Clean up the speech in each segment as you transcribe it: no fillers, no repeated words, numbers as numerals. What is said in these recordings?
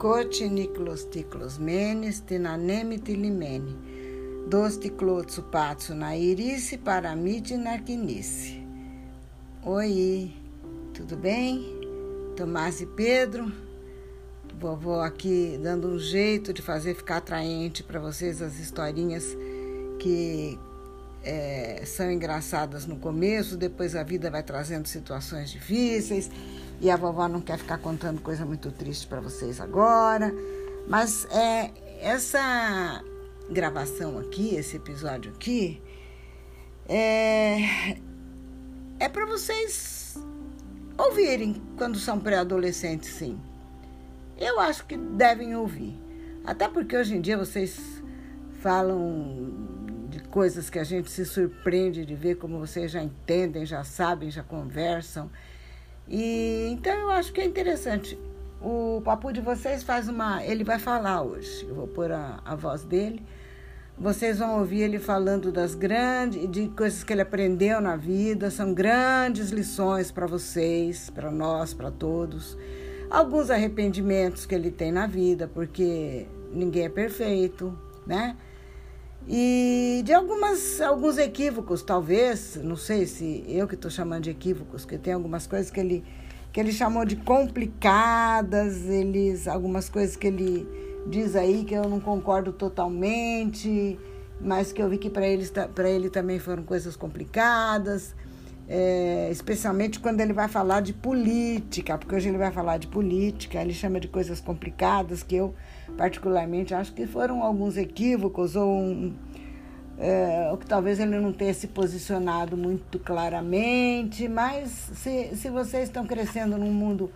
cotiniclos ticlosmenes tinanemi tilimene, dos ticlotsu patsu na irice paramide narquinice. Oi, tudo bem? Tomás e Pedro, vovó aqui dando um jeito de fazer ficar atraente para vocês as historinhas que são engraçadas no começo, depois a vida vai trazendo situações difíceis e a vovó não quer ficar contando coisa muito triste para vocês agora, mas essa gravação aqui, esse episódio aqui é para vocês ouvirem quando são pré-adolescentes, sim. Eu acho que devem ouvir, até porque hoje em dia vocês falam de coisas que a gente se surpreende de ver, como vocês já entendem, já sabem, já conversam. E então eu acho que é interessante. O papo de vocês ele vai falar hoje. Eu vou pôr a voz dele. Vocês vão ouvir ele falando de coisas que ele aprendeu na vida. São grandes lições para vocês, para nós, para todos. Alguns arrependimentos que ele tem na vida, porque ninguém é perfeito, né? E de alguns equívocos, talvez, não sei se eu que estou chamando de equívocos, porque tem algumas coisas que ele chamou de complicadas, algumas coisas que ele diz aí que eu não concordo totalmente, mas que eu vi que para ele também foram coisas complicadas, especialmente quando ele vai falar de política, porque hoje ele vai falar de política, ele chama de coisas complicadas que eu particularmente acho que foram alguns equívocos ou que talvez ele não tenha se posicionado muito claramente, mas se vocês estão crescendo num mundo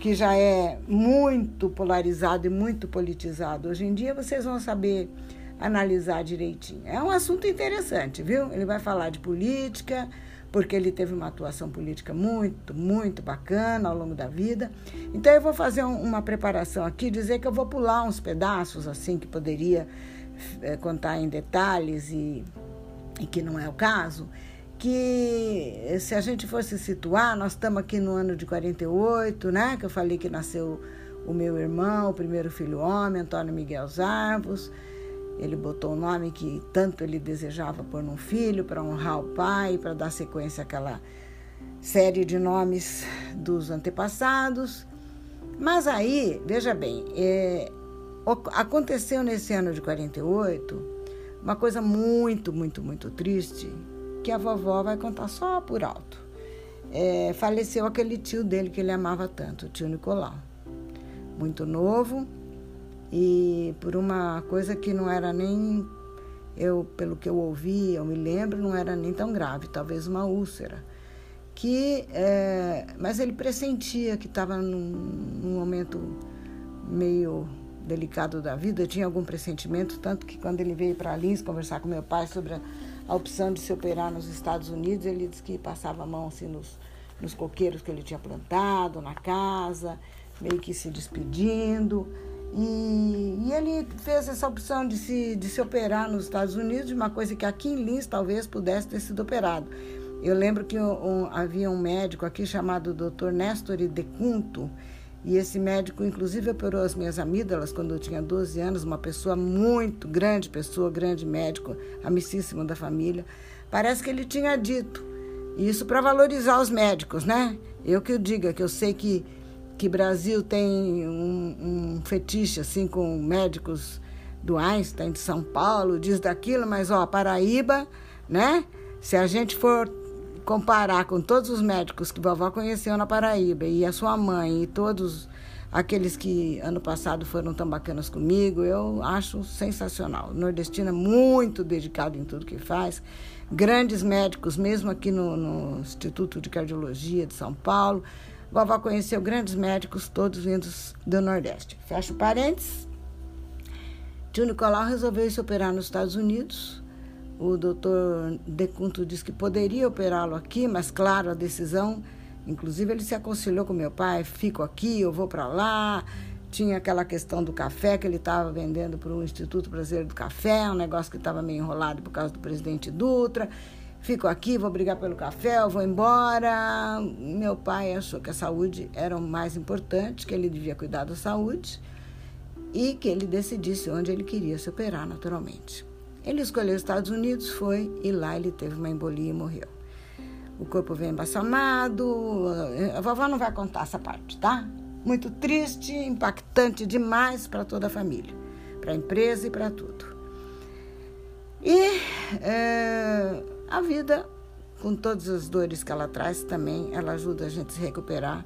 que já é muito polarizado e muito politizado hoje em dia, vocês vão saber analisar direitinho. É um assunto interessante, viu? Ele vai falar de política, porque ele teve uma atuação política muito, muito bacana ao longo da vida. Então, eu vou fazer uma preparação aqui, dizer que eu vou pular uns pedaços, assim, que poderia contar em detalhes e que não é o caso, que se a gente fosse situar, nós estamos aqui no ano de 48, né? Que eu falei que nasceu o meu irmão, o primeiro filho homem, Antônio Miguel Zarvos. Ele botou o nome que tanto ele desejava pôr num filho, para honrar o pai, para dar sequência àquela série de nomes dos antepassados. Mas aí, veja bem, aconteceu nesse ano de 48 uma coisa muito, muito, muito triste, que a vovó vai contar só por alto. Faleceu aquele tio dele que ele amava tanto, o tio Nicolau. Muito novo. E por uma coisa que não era nem, pelo que eu ouvi, eu me lembro, não era nem tão grave, talvez uma úlcera. Mas ele pressentia que estava num momento meio delicado da vida, tinha algum pressentimento, tanto que quando ele veio para Lins conversar com meu pai sobre a opção de se operar nos Estados Unidos, ele disse que passava a mão assim, nos coqueiros que ele tinha plantado, na casa, meio que se despedindo. E ele fez essa opção de se operar nos Estados Unidos, de uma coisa que aqui em Lins talvez pudesse ter sido operado. Eu lembro que havia um médico aqui chamado Dr. Nestor de Cunto, e esse médico inclusive operou as minhas amígdalas quando eu tinha 12 anos, uma pessoa muito grande médico, amicíssimo da família. Parece que ele tinha dito isso para valorizar os médicos, né? Eu que eu diga, que eu sei que Brasil tem um fetiche assim com médicos do Einstein de São Paulo, diz daquilo, mas ó, Paraíba, né? Se a gente for comparar com todos os médicos que vovó conheceu na Paraíba e a sua mãe e todos aqueles que ano passado foram tão bacanas comigo, eu acho sensacional. O nordestino é muito dedicado em tudo que faz. Grandes médicos, mesmo aqui no Instituto de Cardiologia de São Paulo. Vovó conheceu grandes médicos, todos vindos do Nordeste. Fecha parênteses. Tio Nicolau resolveu se operar nos Estados Unidos. O doutor De Cunto disse que poderia operá-lo aqui, mas, claro, a decisão... Inclusive, ele se aconselhou com meu pai, fico aqui, eu vou para lá. Tinha aquela questão do café que ele estava vendendo para o Instituto Brasileiro do Café, um negócio que estava meio enrolado por causa do presidente Dutra. Fico aqui, vou brigar pelo café, eu vou embora. Meu pai achou que a saúde era o mais importante, que ele devia cuidar da saúde. e que ele decidisse onde ele queria se operar naturalmente. Ele escolheu os Estados Unidos, foi, e lá ele teve uma embolia e morreu. O corpo veio embalsamado, a vovó não vai contar essa parte, tá? Muito triste, impactante demais para toda a família, para a empresa e para tudo. E a vida, com todas as dores que ela traz também, ela ajuda a gente a se recuperar.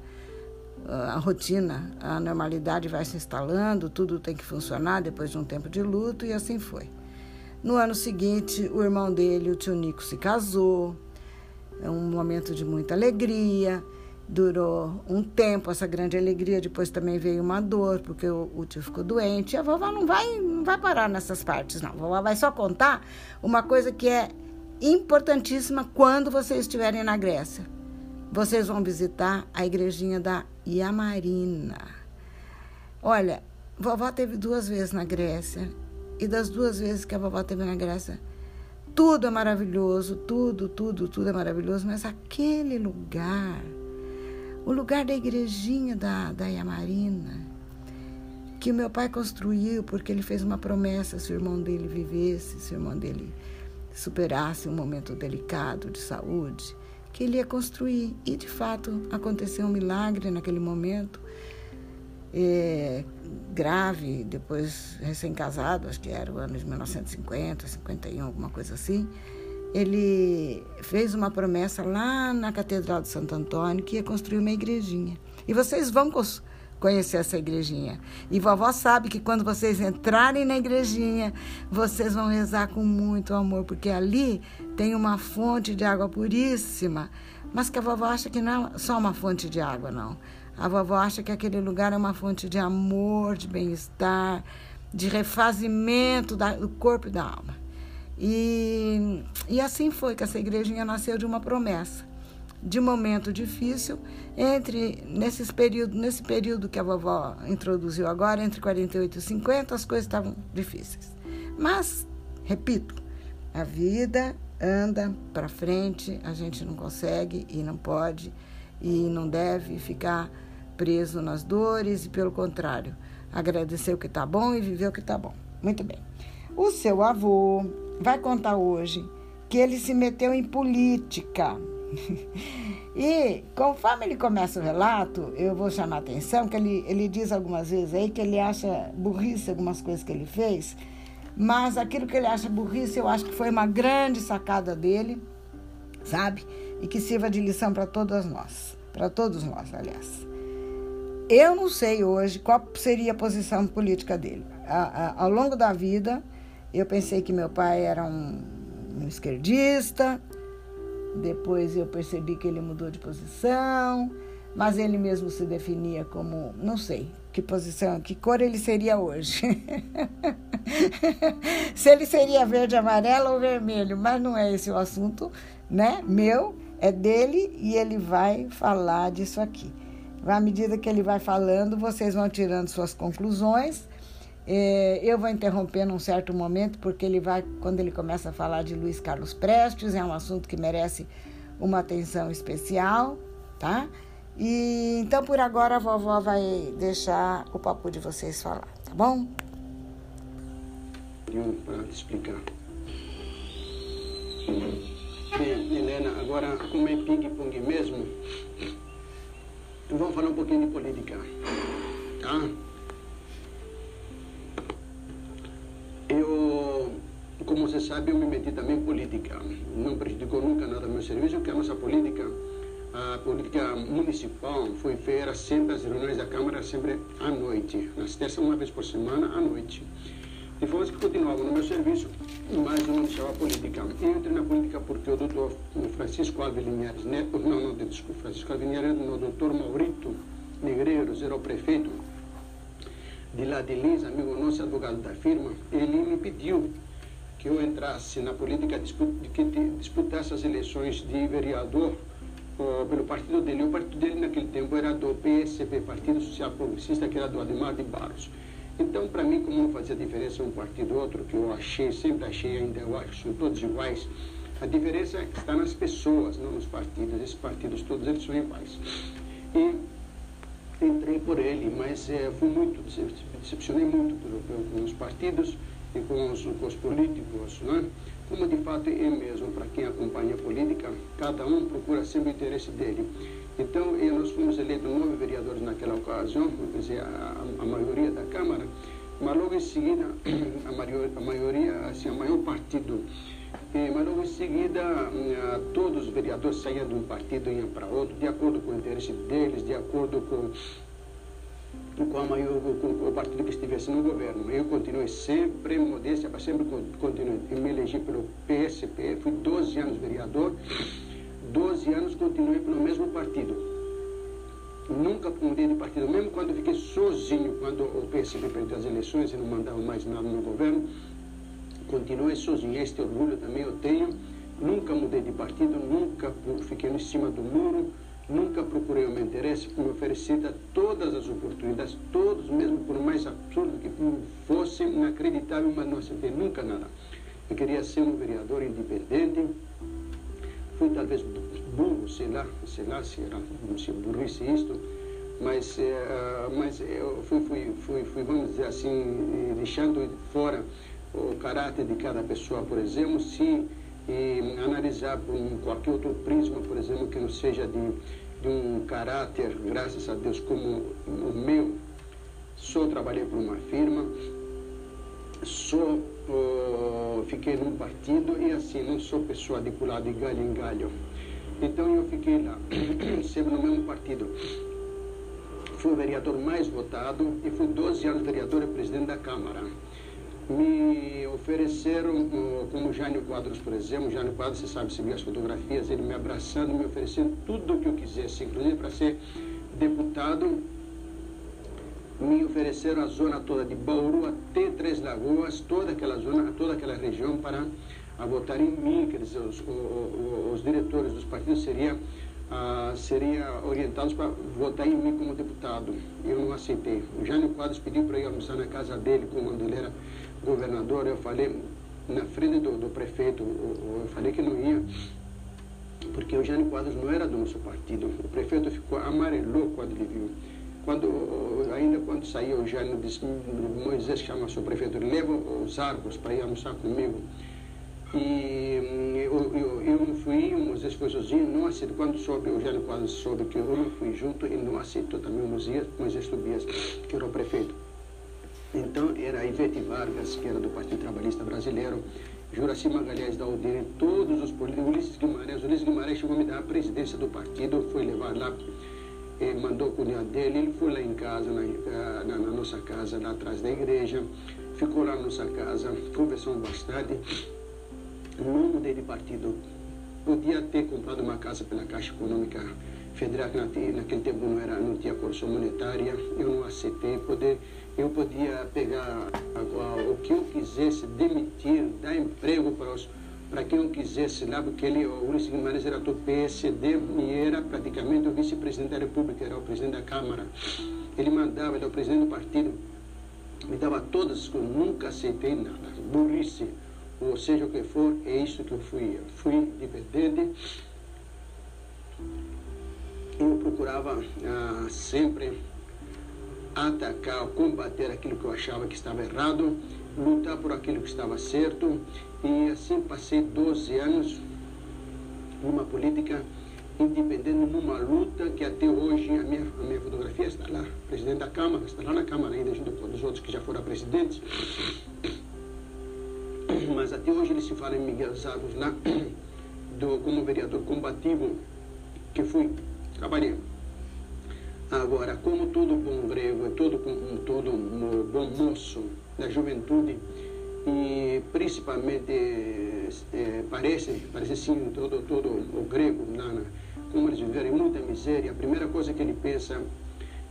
A rotina, a normalidade vai se instalando, tudo tem que funcionar depois de um tempo de luto, e assim foi. No ano seguinte, o irmão dele, o tio Nico, se casou. É um momento de muita alegria, durou um tempo essa grande alegria, depois também veio uma dor, porque o tio ficou doente. E a vovó não vai parar nessas partes, não. A vovó vai só contar uma coisa que é importantíssima quando vocês estiverem na Grécia. Vocês vão visitar a igrejinha da Iamarina. Olha, vovó teve 2 vezes na Grécia, e das 2 vezes que a vovó teve na Grécia, tudo é maravilhoso, tudo é maravilhoso, mas aquele lugar, o lugar da igrejinha da Iamarina, que o meu pai construiu porque ele fez uma promessa, se o irmão dele vivesse, se o irmão dele superasse um momento delicado de saúde, que ele ia construir. E, de fato, aconteceu um milagre naquele momento, grave, depois recém-casado, acho que era o ano de 1950, 51, alguma coisa assim. Ele fez uma promessa lá na Catedral de Santo Antônio que ia construir uma igrejinha. E vocês vão conhecer essa igrejinha. E vovó sabe que quando vocês entrarem na igrejinha, vocês vão rezar com muito amor, porque ali tem uma fonte de água puríssima, mas que a vovó acha que não é só uma fonte de água, não. A vovó acha que aquele lugar é uma fonte de amor, de bem-estar, de refazimento do corpo e da alma. E assim foi que essa igrejinha nasceu de uma promessa, de um momento difícil, nesse período que a vovó introduziu agora, entre 48 e 50, as coisas estavam difíceis. Mas, repito, a vida anda para frente, a gente não consegue e não pode e não deve ficar preso nas dores, e pelo contrário, agradecer o que está bom e viver o que está bom. Muito bem. O seu avô vai contar hoje que ele se meteu em política. E conforme ele começa o relato, eu vou chamar a atenção que ele diz algumas vezes aí que ele acha burrice algumas coisas que ele fez, mas aquilo que ele acha burrice eu acho que foi uma grande sacada dele, sabe? E que sirva de lição para todas nós, para todos nós, aliás. Eu não sei hoje qual seria a posição política dele. Ao longo da vida, eu pensei que meu pai era um esquerdista. Depois eu percebi que ele mudou de posição, mas ele mesmo se definia como, não sei, que posição, que cor ele seria hoje. Se ele seria verde, amarelo ou vermelho, mas não é esse o assunto, né? Meu, é dele, e ele vai falar disso aqui. À medida que ele vai falando, vocês vão tirando suas conclusões. Eu vou interrompendo um certo momento, porque quando ele começa a falar de Luiz Carlos Prestes, é um assunto que merece uma atenção especial, tá? E então, por agora, a vovó vai deixar o papo de vocês falar, tá bom? Para te explicar. Helena, agora, como é ping-pong mesmo, vamos falar um pouquinho de política, tá? Eu, como você sabe, eu me meti também em política. Não prejudicou nunca nada meu serviço, porque a nossa política, a política municipal, foi feita sempre, as reuniões da Câmara, sempre à noite. Nas terças, uma vez por semana, à noite. De forma que continuava no meu serviço, mas eu não deixava a política. Eu entrei na política porque o doutor Francisco Alves Linhares Neto, Francisco Alves Linhares Neto, o doutor Maurito Negreiros, era o prefeito de lá de Lins, amigo nosso, advogado da firma, ele me pediu que eu entrasse na política, que disputasse as eleições de vereador pelo partido dele. O partido dele naquele tempo era do PSP, Partido Social Progressista, que era do Ademar de Barros. Então, para mim, como não fazia diferença um partido ou outro, que eu achei, sempre achei, ainda eu acho, são todos iguais, a diferença está nas pessoas, não nos partidos. Esses partidos todos, eles são iguais. E entrei por ele, mas fui muito, decepcionei muito com os partidos e com os políticos, né? Como de fato é mesmo, para quem acompanha a política, cada um procura sempre o interesse dele. Então, nós fomos eleitos 9 vereadores naquela ocasião, quer dizer, a maioria da Câmara, mas logo em seguida, a maior partido, mas logo em seguida, todos os vereadores saíam de um partido e iam para outro, de acordo com o interesse deles, de acordo com o partido que estivesse no governo. Eu continuei sempre, modéstia, mas sempre continuei. Eu me elegi pelo PSP, fui 12 anos vereador, 12 anos continuei pelo mesmo partido. Nunca mudei de partido, mesmo quando fiquei sozinho, quando o PSB perdeu as eleições e não mandava mais nada no governo, continuei sozinho. Este orgulho também eu tenho. Nunca mudei de partido, nunca fiquei em cima do muro, nunca procurei o meu interesse, fui oferecida todas as oportunidades, todos, mesmo por mais absurdo que fosse, inacreditável, mas não aceitei nunca nada. Eu queria ser um vereador independente, fui talvez burro, sei lá se era burrice isto, mas eu fui, vamos dizer assim, deixando fora o caráter de cada pessoa, por exemplo, se analisar por qualquer outro prisma, por exemplo, que não seja de um caráter, graças a Deus, como o meu. Só trabalhei por uma firma, só fiquei num partido e assim, não sou pessoa de pular de galho em galho. Então eu fiquei lá, sempre no mesmo partido. Fui o vereador mais votado e fui 12 anos vereador e presidente da Câmara. Me ofereceram, como Jânio Quadros, por exemplo, Jânio Quadros, você sabe, se vê as fotografias, ele me abraçando, me oferecendo tudo o que eu quisesse, inclusive para ser deputado. Me ofereceram a zona toda de Bauru até Três Lagoas, toda aquela zona, toda aquela região para... a votar em mim, quer dizer, os diretores dos partidos seria orientados para votar em mim como deputado. Eu não aceitei. O Jânio Quadros pediu para eu almoçar na casa dele, quando ele era governador. Eu falei, na frente do prefeito, eu falei que não ia, porque o Jânio Quadros não era do nosso partido. O prefeito ficou amarelou quando ele viu. Ainda quando saiu, o Jânio disse, Moisés chama seu prefeito, leva os Zarvos para ir almoçar comigo. E eu não fui, o Moisés foi sozinho, não aceitou. Quando soube, o Jânio Quadros soube que eu não fui junto, ele não aceitou também o Moisés Tobias, que era o prefeito. Então era a Ivete Vargas, que era do Partido Trabalhista Brasileiro, Juracy Magalhães da UDN, todos os políticos, Ulisses Guimarães chegou a me dar a presidência do partido, foi levar lá, mandou o cunhado dele, ele foi lá em casa, na nossa casa, lá atrás da igreja, ficou lá na nossa casa, conversamos bastante. Não mudei de partido. Podia ter comprado uma casa pela Caixa Econômica Federal, que naquele tempo não tinha correção monetária. Eu não aceitei. Eu podia pegar o que eu quisesse, demitir, dar emprego para quem eu quisesse lá, porque o Ulisses Guimarães era do PSD e era praticamente o vice-presidente da República, era o presidente da Câmara. Ele mandava, ele era o presidente do partido. Me dava todas, eu nunca aceitei nada. Burrice. Ou seja, o que for, é isso que eu fui. Eu fui independente. Eu procurava sempre atacar, combater aquilo que eu achava que estava errado, lutar por aquilo que estava certo. E assim passei 12 anos numa política independente, numa luta que até hoje a minha fotografia está lá. Presidente da Câmara, está lá na Câmara ainda, junto com os outros que já foram presidentes. Mas até hoje ele se fala em Miguel Zarvos lá, como vereador combativo que fui, trabalhei. Agora, como todo bom grego, todo bom moço da juventude, e principalmente, parece sim, todo o grego, como eles viveram em muita miséria, a primeira coisa que ele pensa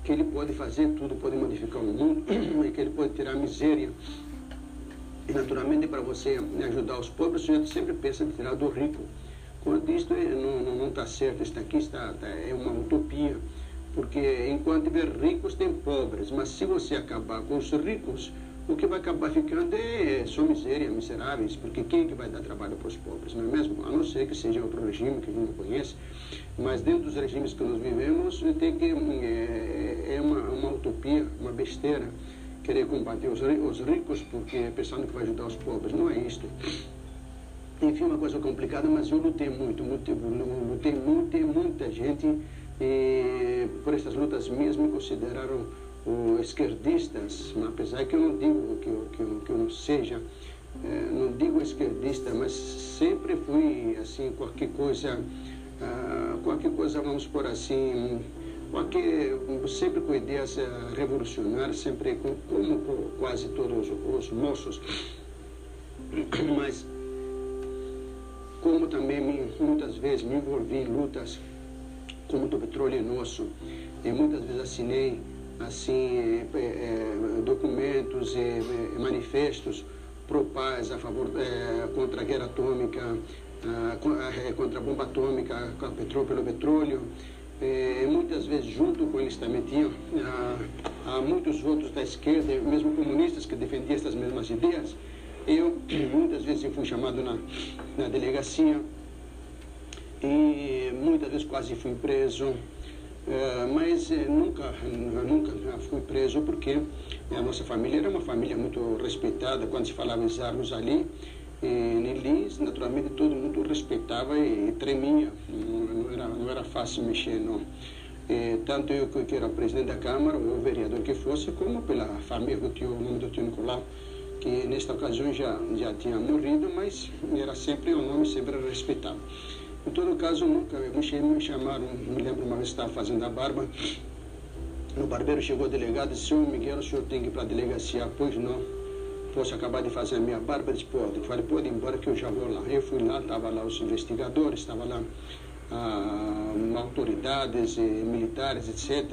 que ele pode fazer tudo, pode modificar o mundo, e que ele pode tirar a miséria. E, naturalmente, para você ajudar os pobres, o sujeito sempre pensa em tirar do rico. Quando isso não está certo, isso aqui é uma utopia, porque enquanto tiver ricos, tem pobres. Mas se você acabar com os ricos, o que vai acabar ficando é só miséria, miseráveis, porque quem é que vai dar trabalho para os pobres, não é mesmo? A não ser que seja outro regime que a gente não conhece, mas dentro dos regimes que nós vivemos, tem que é uma utopia, uma besteira, querer combater os ricos porque pensando que vai ajudar os pobres. Não é isto. Enfim, uma coisa complicada, mas eu lutei muito, muita gente, e por essas lutas minhas me consideraram esquerdistas, apesar que eu não digo que eu não seja, não digo esquerdista, mas sempre fui, assim, qualquer coisa, vamos por assim, sempre com ideias revolucionárias, sempre como quase todos os moços, mas como também muitas vezes me envolvi em lutas como do petróleo nosso, e muitas vezes assinei assim documentos, manifestos pro paz, a favor contra a guerra atômica, contra a bomba atômica, pelo petróleo, muitas vezes junto com eles também tinham muitos outros da esquerda, mesmo comunistas que defendiam essas mesmas ideias. Eu, muitas vezes, fui chamado na delegacia e muitas vezes quase fui preso, mas nunca fui preso porque a nossa família era uma família muito respeitada. Quando se falava em Zarvos ali, em Lins, naturalmente todo mundo respeitava e tremia, não era fácil mexer, não. Tanto eu que era o presidente da Câmara, ou o vereador que fosse, como pela família do tio, o nome do tio Nicolau, que nesta ocasião já tinha morrido, mas era sempre o nome, sempre respeitado. Em todo caso, nunca me chamaram. Me lembro uma vez que estava fazendo a barba, no barbeiro chegou o delegado e disse: "Senhor Miguel, o senhor tem que ir para a delegacia." "Pois não, posso acabar de fazer a minha barba?" Ele disse: "Pode." Eu falei: "Pode ir embora que eu já vou lá." Eu fui lá, estava lá os investigadores, estava lá autoridades, militares, etc.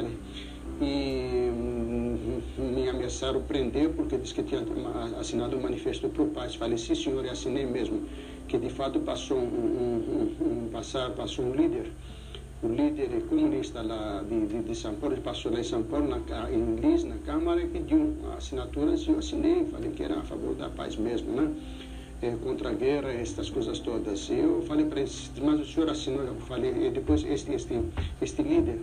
E me ameaçaram prender porque disse que tinha assinado um manifesto pro paz. Falei: "Sim, senhor", e assinei mesmo, que de fato passou um líder, comunista lá de São Paulo, passou lá em São Paulo, em Lins, na Câmara, e pediu assinaturas e eu assinei, falei que era a favor da paz mesmo, né? Contra a guerra, estas coisas todas. Eu falei para ele: "Mas o senhor assinou?" Eu falei, e depois este líder,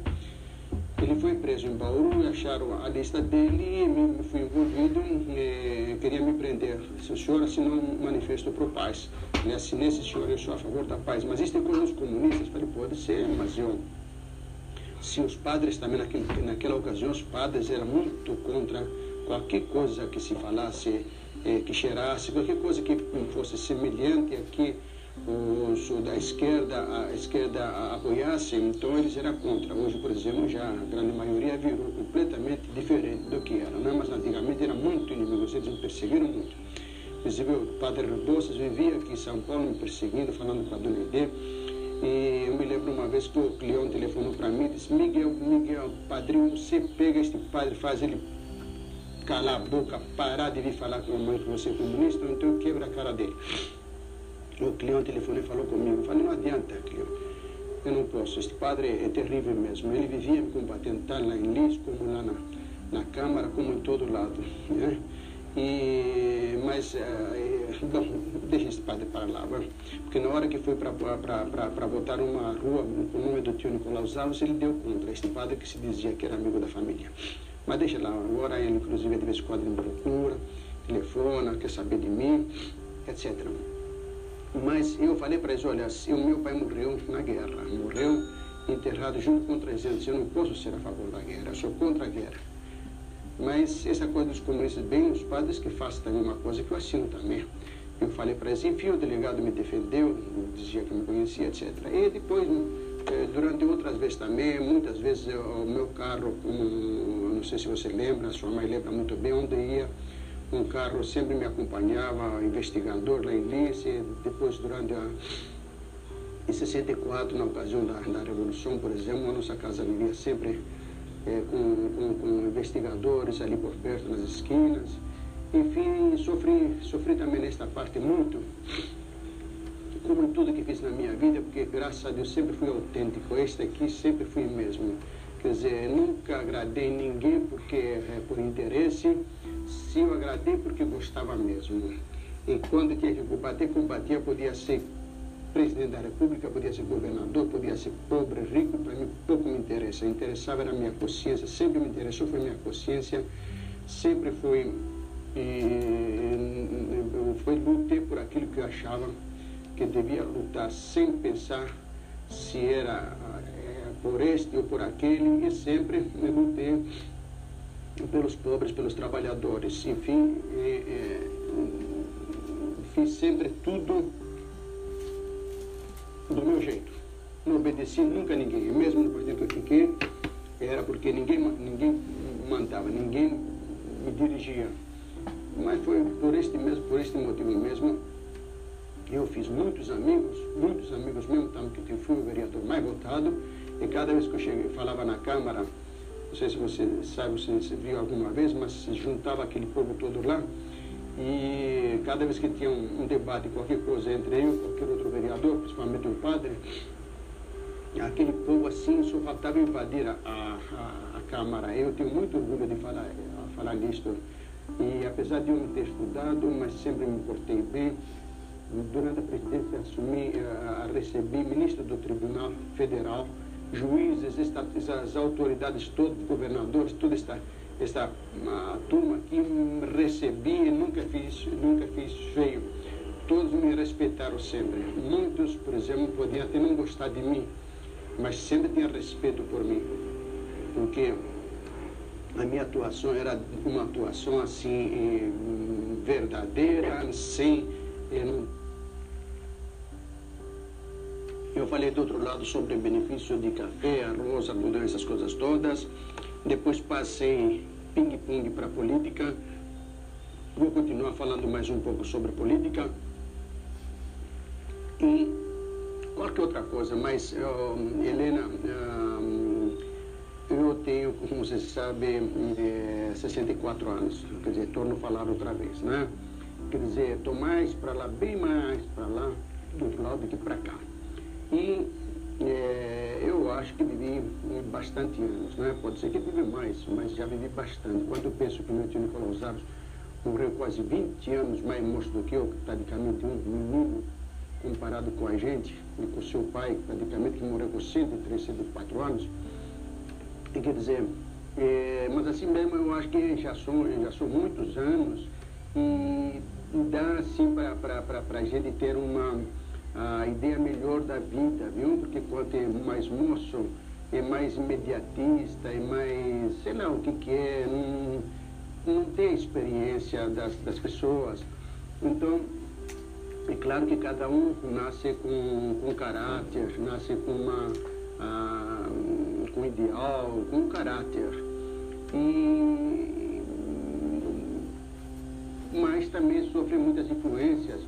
ele foi preso em Bauru, acharam a lista dele e me fui envolvido, queria me prender. "Se o senhor assinou um manifesto pro paz." Ele: "Assinei, esse senhor, eu sou a favor da paz." "Mas isso é com os comunistas?" Falei: "Pode ser, mas eu..." Se os padres também, naquela ocasião, os padres eram muito contra qualquer coisa que se falasse, que cheirasse, qualquer coisa que fosse semelhante a que a esquerda apoiasse, então eles eram contra. Hoje, por exemplo, já a grande maioria virou completamente diferente do que era, né? Mas antigamente eram muito inimigos, eles me perseguiram muito. Inclusive, o Padre Rebouças vivia aqui em São Paulo me perseguindo, falando com a Dona Ide. E eu me lembro uma vez que o Cleon telefonou para mim e disse: Miguel, padrinho, você pega este padre, faz ele calar a boca, parar de vir falar com a mãe que você é comunista, ou então quebra a cara dele." O Cleon telefonou e falou comigo. Eu falei: "Não adianta, Cleon, eu não posso, este padre é terrível mesmo, ele vivia me combatendo, tanto lá em Lins, como lá na Câmara, como em todo lado, né? Bom, deixa esse padre para lá." Porque na hora que foi para botar uma rua com o nome do tio Nicolau Zarvos, ele deu contra este padre que se dizia que era amigo da família. Mas deixa lá, agora ele inclusive de vez em quando me procura, telefona, quer saber de mim, etc. Mas eu falei para eles: "Olha, o meu pai morreu na guerra, morreu enterrado junto com 300, eu não posso ser a favor da guerra, eu sou contra a guerra. Mas essa coisa dos comunistas, bem, os padres que fazem também uma coisa que eu assino também." Eu falei para eles, enfim, o delegado me defendeu, dizia que me conhecia, etc. E depois, durante outras vezes também, muitas vezes o meu carro, não sei se você lembra, a sua mãe lembra muito bem, onde ia, um carro sempre me acompanhava, investigador lá em Lins. Depois, durante em 64, na ocasião da Revolução, por exemplo, a nossa casa vivia sempre com investigadores ali por perto, nas esquinas. Enfim, sofri também nesta parte muito, como tudo que fiz na minha vida, porque graças a Deus sempre fui autêntico, este aqui sempre fui mesmo. Quer dizer, nunca agradei ninguém porque por interesse. Se eu agradei, porque gostava mesmo. E quando tinha que combater, podia ser presidente da república, podia ser governador, podia ser pobre, rico, para mim pouco me interessa. Interessava era a minha consciência, sempre me interessou, foi minha consciência, sempre foi, lutei por aquilo que eu achava que devia lutar, sem pensar se era por este ou por aquele, e sempre me lutei pelos pobres, pelos trabalhadores, enfim, fiz sempre tudo do meu jeito, não obedeci nunca a ninguém, mesmo no partido que eu fiquei, era porque ninguém mandava, ninguém me dirigia, mas foi por este motivo mesmo, eu fiz muitos amigos mesmo, tanto que eu fui o vereador mais votado, e cada vez que eu cheguei, falava na Câmara, não sei se você sabe, se viu alguma vez, mas se juntava aquele povo todo lá, e cada vez que tinha um debate, qualquer coisa entre eu e qualquer outro vereador, principalmente o padre, aquele povo assim só faltava invadir a Câmara. Eu tenho muito orgulho de falar nisto. E apesar de eu não ter estudado, mas sempre me portei bem, durante a presidência recebi ministro do Tribunal Federal, juízes, as autoridades todas, governadores, toda esta turma que recebi e nunca fiz feio. Todos me respeitaram sempre. Muitos, por exemplo, podiam até não gostar de mim, mas sempre tinham respeito por mim, porque a minha atuação era uma atuação assim verdadeira, sem... Eu falei do outro lado sobre benefício de café, arroz, algodão, essas coisas todas. Depois passei ping-pong para a política. Vou continuar falando mais um pouco sobre política. E qualquer outra coisa, mas Helena, eu tenho, como você sabe, 64 anos. Quer dizer, torno a falar outra vez, né? Quer dizer, estou mais para lá, bem mais para lá, do outro lado do que para cá. E eu acho que vivi bastante anos, né? Pode ser que vivi mais, mas já vivi bastante. Quando eu penso que meu tio Nicolau Zarvos morreu quase 20 anos mais moço do que eu, praticamente um menino, comparado com a gente, e com seu pai, praticamente que morreu com 103, 104 anos. E quer dizer, mas assim mesmo eu acho que já são muitos anos, e dá assim para a gente ter uma ideia melhor da vida, viu? Porque quanto é mais moço, é mais imediatista, é mais, sei lá o que é, não tem experiência das pessoas. Então, é claro que cada um nasce com caráter, nasce com ideal, com caráter. Mas também sofre muitas influências,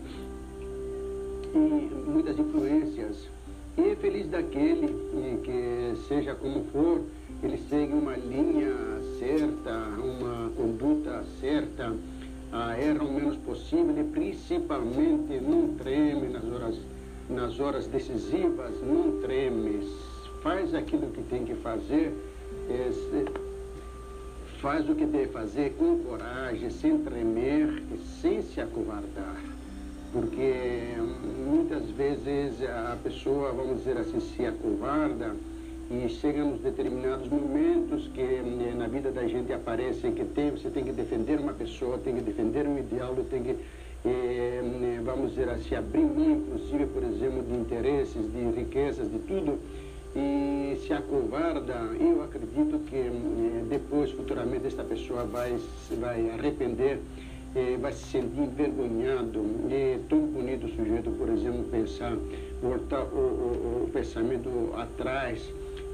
e é feliz daquele que, seja como for, ele segue uma linha certa, uma conduta certa, erra o menos possível e principalmente não treme nas horas decisivas, não treme, faz aquilo que tem que fazer, faz o que deve fazer com coragem, sem tremer e sem se acovardar. Porque muitas vezes a pessoa, vamos dizer assim, se acovarda e chega nos determinados momentos que na vida da gente aparecem que você tem que defender uma pessoa, tem que defender um ideal, tem que, vamos dizer assim, abrir mão, inclusive, por exemplo, de interesses, de riquezas, de tudo, e se acovarda. Eu acredito que depois, futuramente, esta pessoa vai arrepender. Vai se sentir envergonhado. É tão bonito o sujeito, por exemplo, pensar, voltar o pensamento atrás,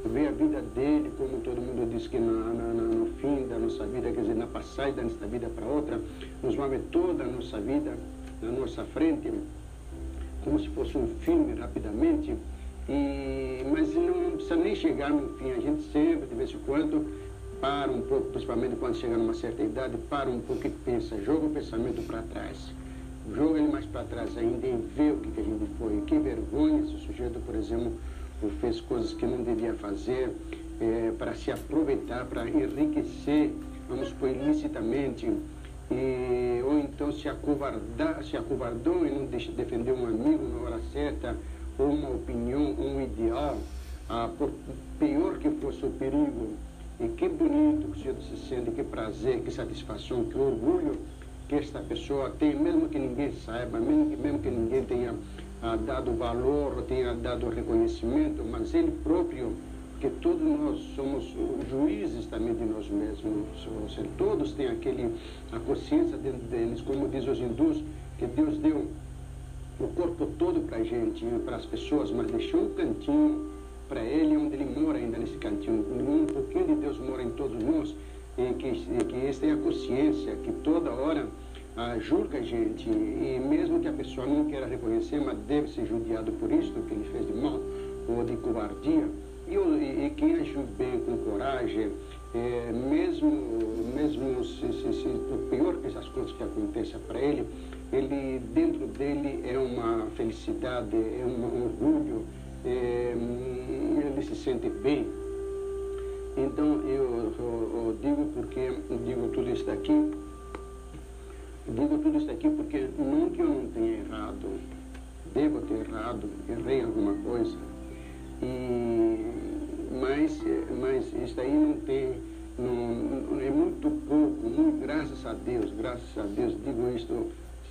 ver a vida dele, como todo mundo diz que no fim da nossa vida, quer dizer, na passagem da nossa vida para outra, nos move toda a nossa vida na nossa frente, como se fosse um filme, rapidamente. Mas não precisa nem chegar no fim, a gente sempre, de vez em quando, para um pouco, principalmente quando chega numa certa idade, para um pouco e pensa, joga o pensamento para trás, joga ele mais para trás ainda e vê o que a gente foi. Que vergonha se o sujeito, por exemplo, fez coisas que não devia fazer para se aproveitar, para enriquecer, vamos supor, ilicitamente, ou então se acovardou e não defendeu um amigo na hora certa, uma opinião, um ideal, por pior que fosse o perigo, e que bonito que o senhor se sente, que prazer, que satisfação, que orgulho que esta pessoa tem, mesmo que ninguém saiba, mesmo que ninguém tenha dado valor, tenha dado reconhecimento, mas ele próprio, porque todos nós somos juízes também de nós mesmos, todos têm a consciência dentro deles, como diz os hindus, que Deus deu o corpo todo para a gente, para as pessoas, mas deixou um cantinho para ele, onde ele mora ainda nesse cantinho. Um pouquinho de Deus mora em todos nós, e que eles tenham a consciência que toda hora julga a gente, e mesmo que a pessoa não queira reconhecer, mas deve ser julgado por isso, que ele fez de mal ou de covardia, e que agiu bem, com coragem, mesmo se o pior que essas coisas que aconteçam para ele, ele dentro dele é uma felicidade, é um orgulho, ele se sente bem. Então eu digo tudo isso daqui, porque não que eu não tenha errado, devo ter errado, errei alguma coisa, mas isso aí não tem, não, é muito pouco, muito, graças a Deus digo isto,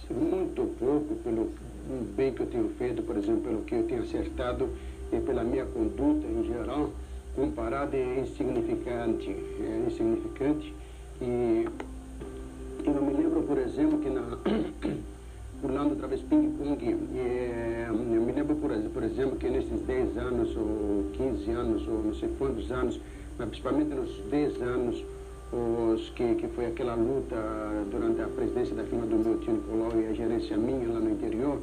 muito pouco pelo bem que eu tenho feito, por exemplo, pelo que eu tenho acertado e pela minha conduta em geral, comparado é insignificante, e eu me lembro, por exemplo, que pulando outra vez ping-pong, eu me lembro, por exemplo, que nesses 10 anos, ou 15 anos, ou não sei quantos anos, mas principalmente nos 10 anos, que foi aquela luta durante a presidência da firma do meu tio Nicolau e a gerência minha lá no interior,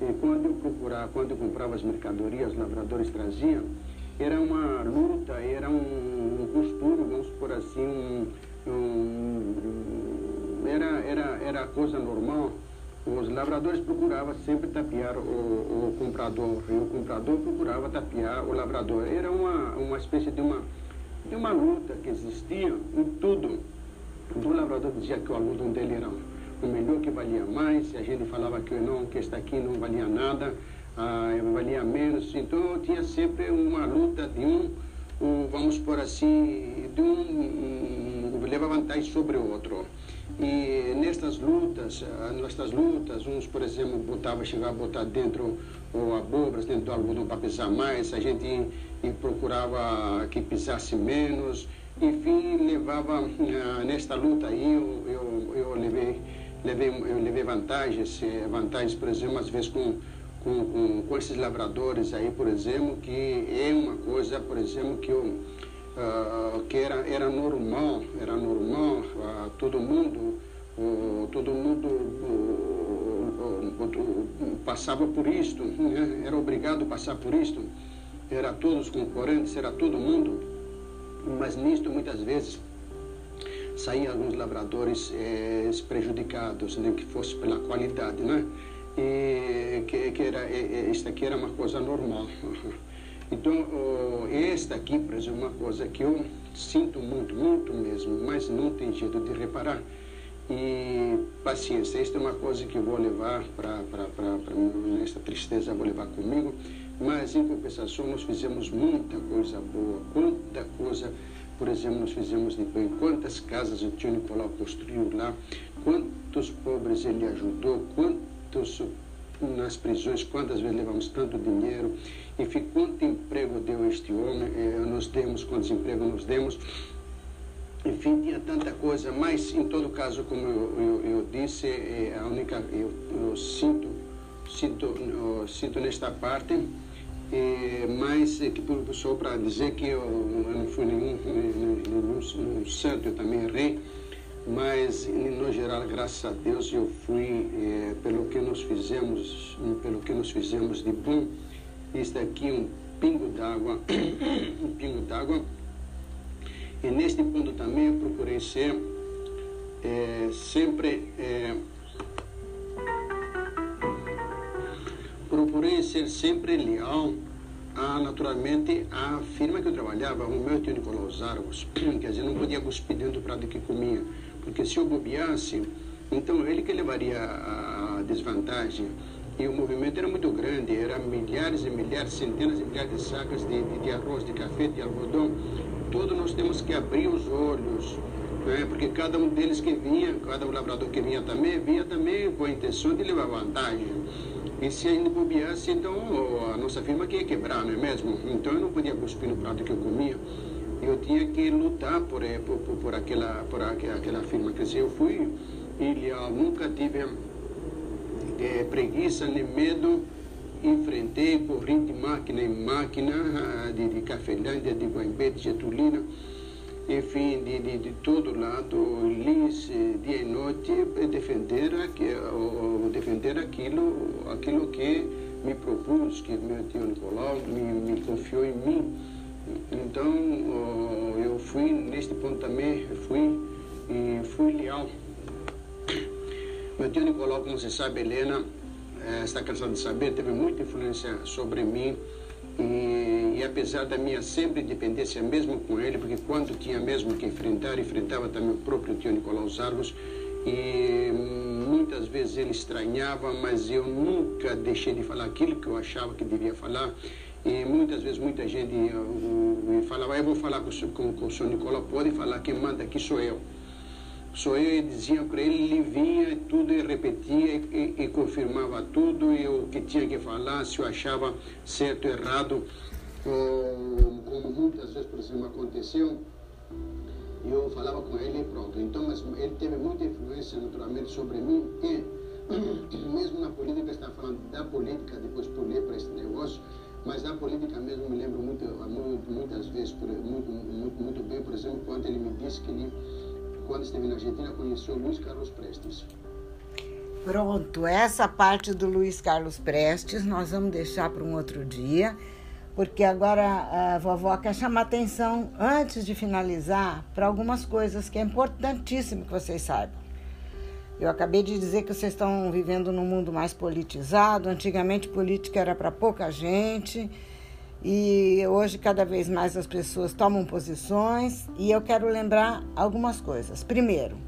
e quando eu comprava as mercadorias, os lavradores traziam, era uma luta, era um costume, vamos por assim, era coisa normal. Os lavradores procuravam sempre tapear o comprador, e o comprador procurava tapear o lavrador. Era uma espécie de uma luta que existia em tudo. O lavrador dizia que o algodão dele era o melhor, que valia mais, e a gente falava que não, que este aqui não valia nada, valia menos. Então tinha sempre uma luta de vamos por assim, de leva vantagem sobre o outro. E nestas lutas, uns, por exemplo, chegavam a botar dentro abobras, dentro do algodão para pesar mais, a gente procurava que pisasse menos, enfim, levava, nesta luta aí eu levei vantagens, por exemplo, às vezes com esses lavradores aí, por exemplo, que é uma coisa, por exemplo, que era normal, todo mundo passava por isto, né? Era obrigado a passar por isto, era todos os concorrentes, era todo mundo, mas nisto muitas vezes saíam alguns lavradores prejudicados, nem que fosse pela qualidade, né? E isso aqui era uma coisa normal. Então, esta aqui, por exemplo, é uma coisa que eu sinto muito, muito mesmo, mas não tem jeito de reparar. E paciência, esta é uma coisa que eu vou levar esta tristeza, vou levar comigo, mas em compensação nós fizemos muita coisa boa, quanta coisa, por exemplo, nós fizemos de bem, quantas casas o tio Nicolau construiu lá, quantos pobres ele ajudou, quantos... nas prisões, quantas vezes levamos tanto dinheiro, enfim, quanto emprego deu este homem, nós demos, quantos empregos nós demos, enfim, tinha tanta coisa, mas em todo caso, como eu disse, a única, eu sinto nesta parte, mas só para dizer que eu não fui nenhum santo, eu também errei, mas, no geral, graças a Deus, eu fui, pelo que nós fizemos de bom, isto aqui é um pingo d'água, e neste ponto também eu procurei ser sempre leal, naturalmente, a firma que eu trabalhava, o meu tio Nicolau Zarvos, quer dizer, não podia cuspir dentro do prato que comia, porque se eu bobeasse, então ele que levaria a desvantagem. E o movimento era muito grande, era milhares e milhares, centenas e milhares de sacas de arroz, de café, de algodão. Todos nós temos que abrir os olhos, né? Porque cada um deles que vinha, cada um labrador que vinha também com a intenção de levar vantagem. E se ainda bobeasse, então a nossa firma que ia quebrar, não é mesmo? Então eu não podia cuspir no prato que eu comia. Eu tinha que lutar por aquela firma crescer. Eu fui e nunca tive preguiça nem medo. Enfrentei, corri de máquina em máquina, de Cafelândia, de Guaimbé, de Getulina, enfim, de todo lado, li dia e noite, defender aquilo que me propus, que meu tio Nicolau me confiou em mim. Então, eu fui, neste ponto também, fui leal. Meu tio Nicolau, como você sabe, Helena, está cansado de saber, teve muita influência sobre mim e apesar da minha sempre dependência mesmo com ele, porque quando tinha mesmo que enfrentar, enfrentava também o próprio tio Nicolau Zarvos e muitas vezes ele estranhava, mas eu nunca deixei de falar aquilo que eu achava que devia falar e muitas vezes muita gente falava, eu vou falar com o senhor Nicolau, pode falar, quem manda aqui sou eu. Só eu dizia para ele, ele vinha tudo e repetia e confirmava tudo e o que tinha que falar, se eu achava certo ou errado, como muitas vezes, por exemplo, aconteceu, eu falava com ele e pronto. Então, mas ele teve muita influência naturalmente sobre mim e mesmo na política, está falando da política, depois pulei para esse negócio, mas na política mesmo me lembro muitas vezes, muito bem, por exemplo, quando ele me disse que ele... Quando esteve na Argentina, conheceu o Luiz Carlos Prestes. Pronto, essa parte do Luiz Carlos Prestes nós vamos deixar para um outro dia, porque agora a vovó quer chamar atenção, antes de finalizar, para algumas coisas que é importantíssimo que vocês saibam. Eu acabei de dizer que vocês estão vivendo num mundo mais politizado, antigamente política era para pouca gente, e hoje cada vez mais as pessoas tomam posições e eu quero lembrar algumas coisas. Primeiro,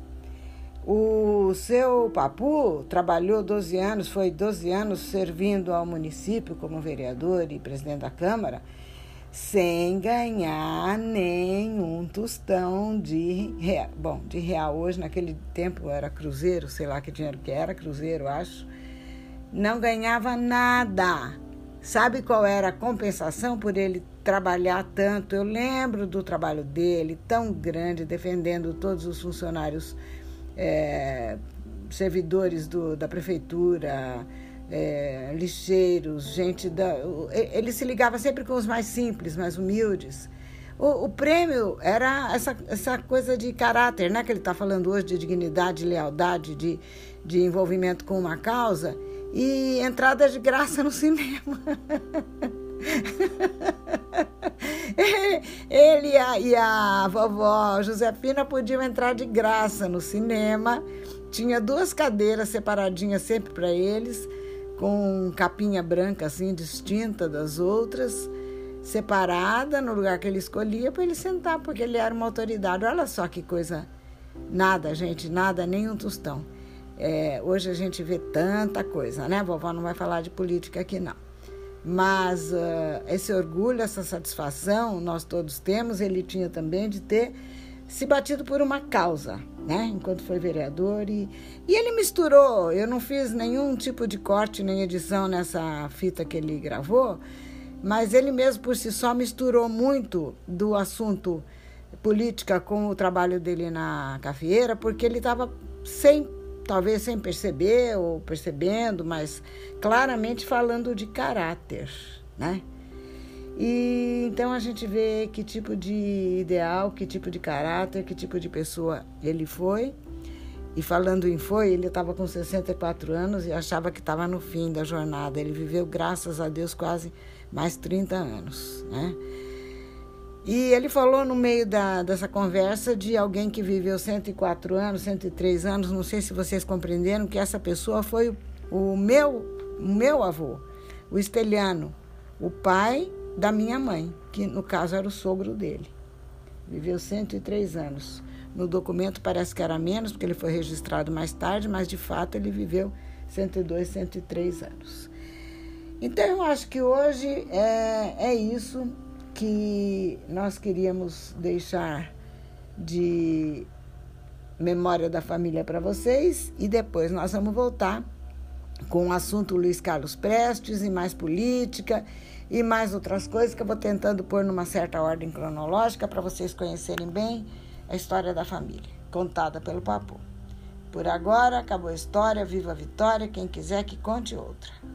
o seu Papu trabalhou 12 anos, foi 12 anos servindo ao município como vereador e presidente da Câmara, sem ganhar nenhum tostão de real. Bom, de real hoje, naquele tempo era cruzeiro, sei lá que dinheiro que era, cruzeiro acho, não ganhava nada. Sabe qual era a compensação por ele trabalhar tanto? Eu lembro do trabalho dele, tão grande, defendendo todos os funcionários, servidores da prefeitura, lixeiros, gente da... Ele se ligava sempre com os mais simples, mais humildes. O prêmio era essa coisa de caráter, né? Que ele está falando hoje de dignidade, de lealdade, de envolvimento com uma causa... E entrada de graça no cinema. Ele e a vovó Josefina podiam entrar de graça no cinema. Tinha duas cadeiras separadinhas sempre para eles, com capinha branca assim, distinta das outras, separada no lugar que ele escolhia para ele sentar, porque ele era uma autoridade. Olha só que coisa. Nada, gente, nada, nem um tostão. Hoje a gente vê tanta coisa, né? A vovó não vai falar de política aqui, não. Mas esse orgulho, essa satisfação, nós todos temos. Ele tinha também de ter se batido por uma causa, né? Enquanto foi vereador. E ele misturou. Eu não fiz nenhum tipo de corte nem edição nessa fita que ele gravou, mas ele mesmo por si só misturou muito do assunto política com o trabalho dele na cafeeira, porque ele estava talvez sem perceber ou percebendo, mas claramente falando de caráter, né? E então a gente vê que tipo de ideal, que tipo de caráter, que tipo de pessoa ele foi. E falando em foi, ele estava com 64 anos e achava que estava no fim da jornada. Ele viveu, graças a Deus, quase mais 30 anos, né? E ele falou no meio dessa conversa de alguém que viveu 104 anos, 103 anos, não sei se vocês compreenderam, que essa pessoa foi o meu avô, o Esteliano, o pai da minha mãe, que no caso era o sogro dele. Viveu 103 anos. No documento parece que era menos, porque ele foi registrado mais tarde, mas de fato ele viveu 102, 103 anos. Então, eu acho que hoje é isso que nós queríamos deixar de memória da família para vocês, e depois nós vamos voltar com o assunto Luiz Carlos Prestes e mais política e mais outras coisas que eu vou tentando pôr numa certa ordem cronológica para vocês conhecerem bem a história da família, contada pelo Papo. Por agora, acabou a história, viva a vitória, quem quiser que conte outra.